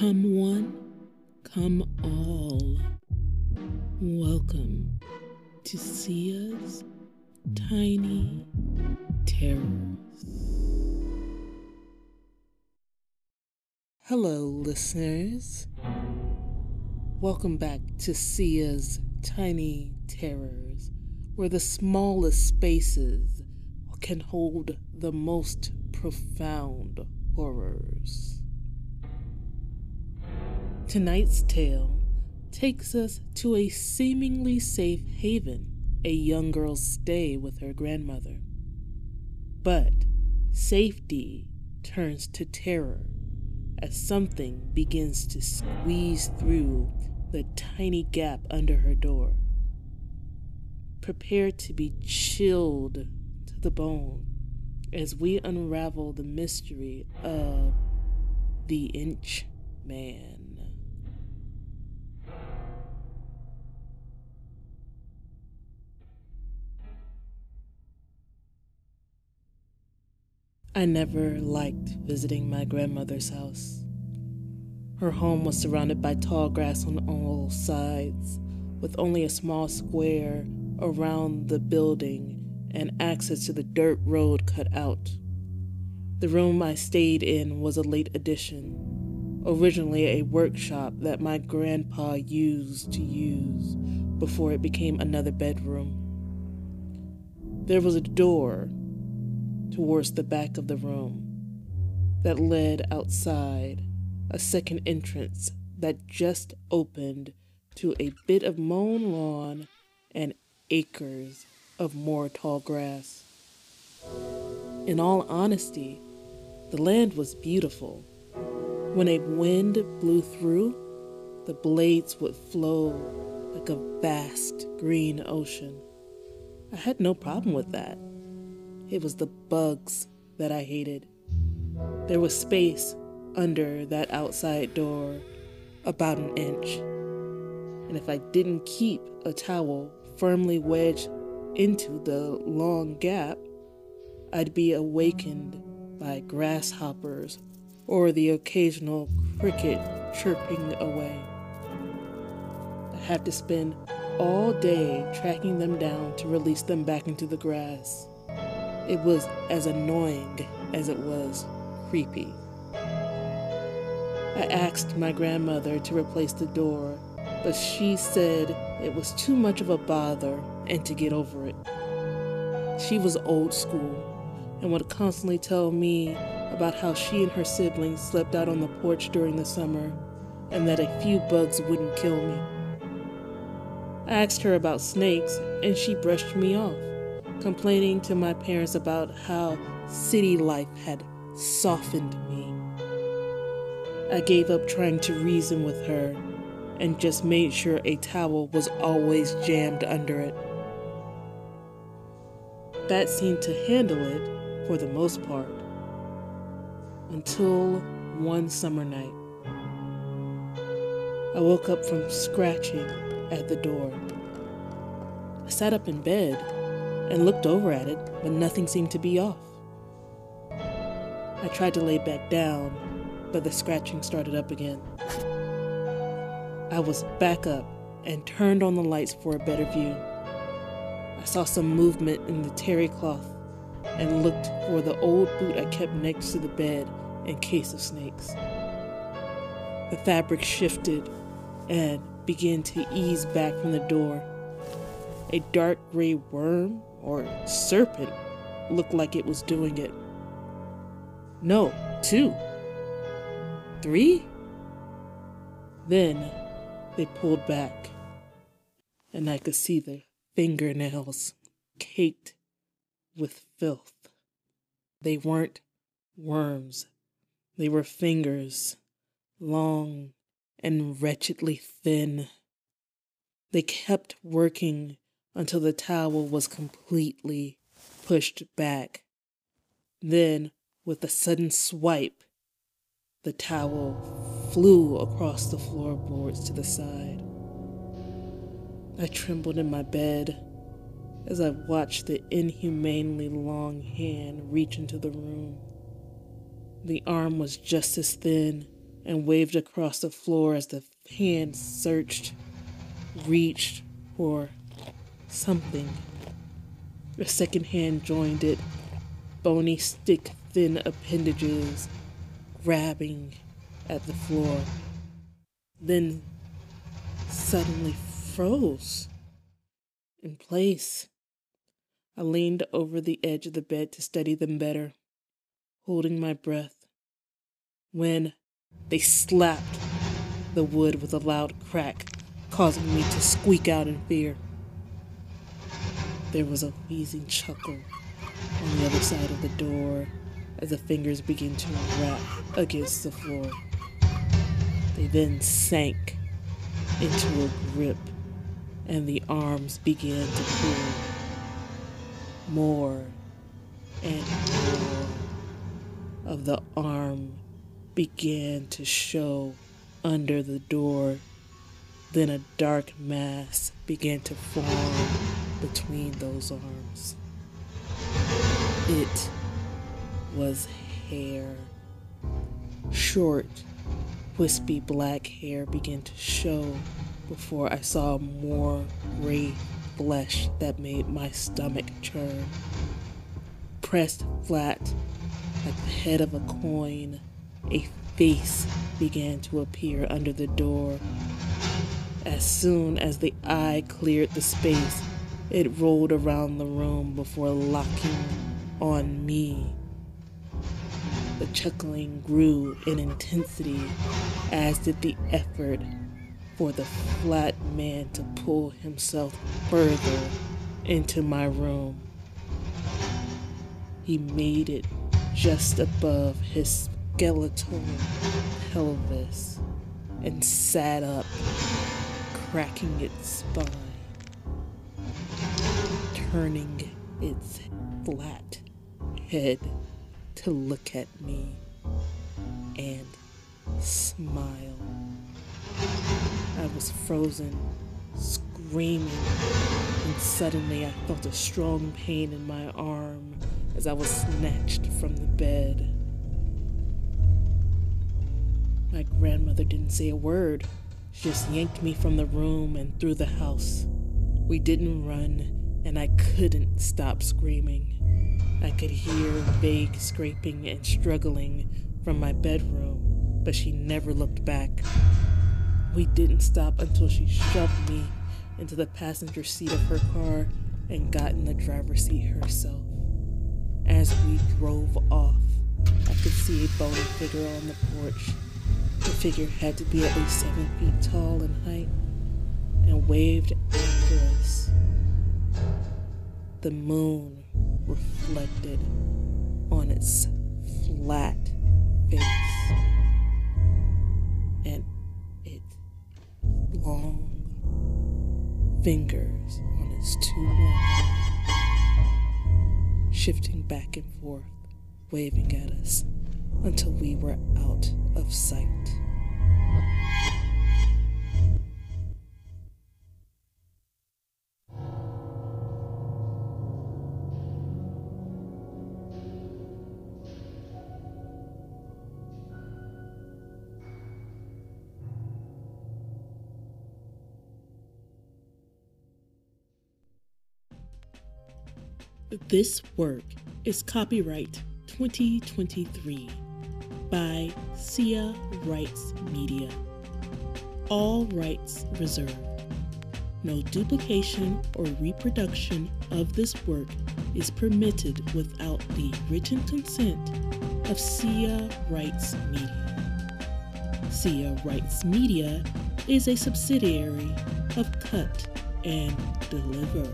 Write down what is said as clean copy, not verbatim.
Come one, come all. Welcome to Ceia's Tiny Terrors. Hello, listeners. Welcome back to Ceia's Tiny Terrors, where the smallest spaces can hold the most profound horrors. Tonight's tale takes us to a seemingly safe haven, a young girl's stay with her grandmother. But safety turns to terror as something begins to squeeze through the tiny gap under her door. Prepare to be chilled to the bone as we unravel the mystery of the Inch Man. I never liked visiting my grandmother's house. Her home was surrounded by tall grass on all sides, with only a small square around the building and access to the dirt road cut out. The room I stayed in was a late addition, originally a workshop that my grandpa used to use before it became another bedroom. There was a door towards the back of the room that led outside, a second entrance that just opened to a bit of mown lawn and acres of more tall grass. In all honesty, the land was beautiful. When a wind blew through, the blades would flow like a vast green ocean. I had no problem with that. It was the bugs that I hated. There was space under that outside door, about an inch. And if I didn't keep a towel firmly wedged into the long gap, I'd be awakened by grasshoppers or the occasional cricket chirping away. I had to spend all day tracking them down to release them back into the grass. It was as annoying as it was creepy. I asked my grandmother to replace the door, but she said it was too much of a bother and to get over it. She was old school and would constantly tell me about how she and her siblings slept out on the porch during the summer and that a few bugs wouldn't kill me. I asked her about snakes and she brushed me off, complaining to my parents about how city life had softened me. I gave up trying to reason with her and just made sure a towel was always jammed under it. That seemed to handle it for the most part, until one summer night. I woke up from scratching at the door. I sat up in bed and looked over at it, but nothing seemed to be off. I tried to lay back down, but the scratching started up again. I was back up and turned on the lights for a better view. I saw some movement in the terry cloth and looked for the old boot I kept next to the bed in case of snakes. The fabric shifted and began to ease back from the door. A dark gray worm or serpent looked like it was doing it. No, 2, 3. Then they pulled back, and I could see the fingernails caked with filth. They weren't worms. They were fingers, long and wretchedly thin. They kept working until the towel was completely pushed back. Then, with a sudden swipe, the towel flew across the floorboards to the side. I trembled in my bed as I watched the inhumanely long hand reach into the room. The arm was just as thin and waved across the floor as the hand searched, reached for something. The second hand joined it, bony, stick-thin appendages grabbing at the floor, then suddenly froze in place. I leaned over the edge of the bed to study them better, holding my breath, when they slapped the wood with a loud crack, causing me to squeak out in fear. There was a wheezing chuckle on the other side of the door as the fingers began to rap against the floor. They then sank into a grip, and the arms began to pull more and more of the arm began to show under the door. Then a dark mass began to form between those arms. It was hair. Short, wispy black hair began to show before I saw more gray flesh that made my stomach churn. Pressed flat like the head of a coin, a face began to appear under the door. As soon as the eye cleared the space, it rolled around the room before locking on me. The chuckling grew in intensity, as did the effort for the flat man to pull himself further into my room. He made it just above his skeletal pelvis and sat up, cracking its spine, turning its flat head to look at me and smile. I was frozen, screaming, and suddenly I felt a strong pain in my arm as I was snatched from the bed. My grandmother didn't say a word. She just yanked me from the room and through the house. We didn't run, and I couldn't stop screaming. I could hear vague scraping and struggling from my bedroom, but she never looked back. We didn't stop until she shoved me into the passenger seat of her car and got in the driver's seat herself. As we drove off, I could see a bony figure on the porch. The figure had to be at least 7 feet tall in height and waved after us. The moon reflected on its flat face and its long fingers on its two arms, shifting back and forth, waving at us until we were out of sight. This work is copyright 2023 by Ceia Rights Media. All rights reserved. No duplication or reproduction of this work is permitted without the written consent of Ceia Rights Media. Ceia Rights Media is a subsidiary of Cut and Deliver.